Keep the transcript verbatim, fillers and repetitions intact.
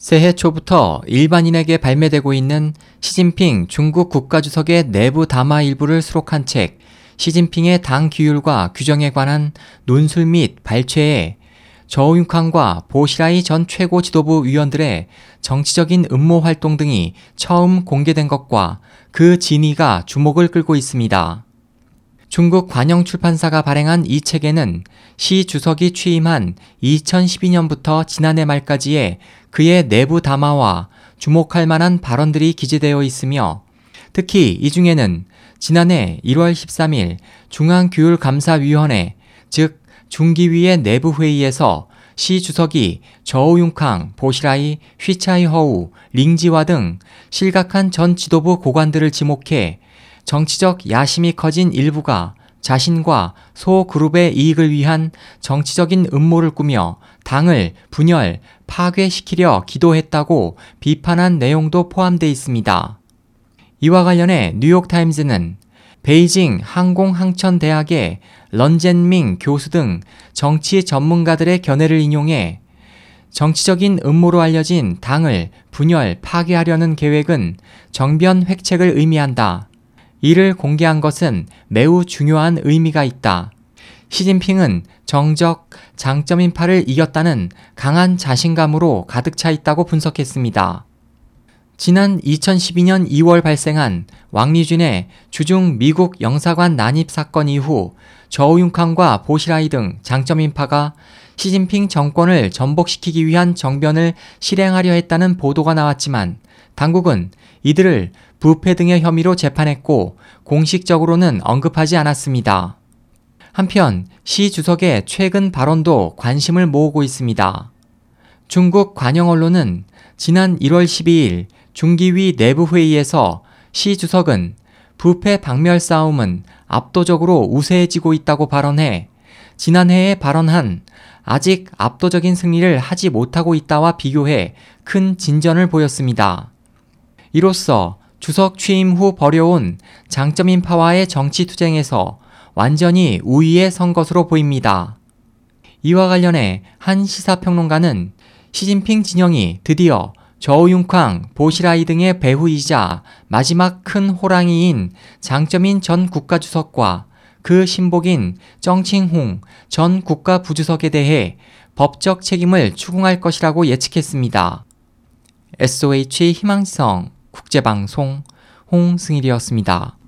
새해 초부터 일반인에게 발매되고 있는 시진핑 중국 국가주석의 내부 담화 일부를 수록한 책 시진핑의 당 규율과 규정에 관한 논술 및 발췌에 저우융캉과 보시라이 전 최고 지도부 위원들의 정치적인 음모 활동 등이 처음 공개된 것과 그 진위가 주목을 끌고 있습니다. 중국 관영 출판사가 발행한 이 책에는 시 주석이 취임한 이천십이 년부터 지난해 말까지의 그의 내부 담화와 주목할 만한 발언들이 기재되어 있으며, 특히 이 중에는 지난해 일월 십삼일 중앙규율감사위원회, 즉 중기위의 내부회의에서 시 주석이 저우융캉, 보시라이, 쉬차이허우, 링지화 등 실각한 전 지도부 고관들을 지목해 정치적 야심이 커진 일부가 자신과 소그룹의 이익을 위한 정치적인 음모를 꾸며 당을 분열, 파괴시키려 기도했다고 비판한 내용도 포함되어 있습니다. 이와 관련해 뉴욕타임즈는 베이징 항공항천대학의 런젠밍 교수 등 정치 전문가들의 견해를 인용해 정치적인 음모로 알려진 당을 분열, 파괴하려는 계획은 정변 획책을 의미한다. 이를 공개한 것은 매우 중요한 의미가 있다. 시진핑은 정적, 장점 인파를 이겼다는 강한 자신감으로 가득 차 있다고 분석했습니다. 지난 이천십이 년 이월 발생한 왕리준의 주중 미국 영사관 난입 사건 이후 저우융캉과 보시라이 등 장점 인파가 시진핑 정권을 전복시키기 위한 정변을 실행하려 했다는 보도가 나왔지만 당국은 이들을 부패 등의 혐의로 재판했고 공식적으로는 언급하지 않았습니다. 한편 시 주석의 최근 발언도 관심을 모으고 있습니다. 중국 관영 언론은 지난 일월 십이일 중기위 내부회의에서 시 주석은 부패 박멸 싸움은 압도적으로 우세해지고 있다고 발언해 지난해에 발언한 아직 압도적인 승리를 하지 못하고 있다와 비교해 큰 진전을 보였습니다. 이로써 주석 취임 후 벌여온 장점인파와의 정치 투쟁에서 완전히 우위에 선 것으로 보입니다. 이와 관련해 한 시사평론가는 시진핑 진영이 드디어 저우융캉, 보시라이 등의 배후이자 마지막 큰 호랑이인 장점인 전 국가주석과 그 신복인 정칭홍 전 국가부주석에 대해 법적 책임을 추궁할 것이라고 예측했습니다. 에스오에이치 희망성 국제방송 홍승일이었습니다.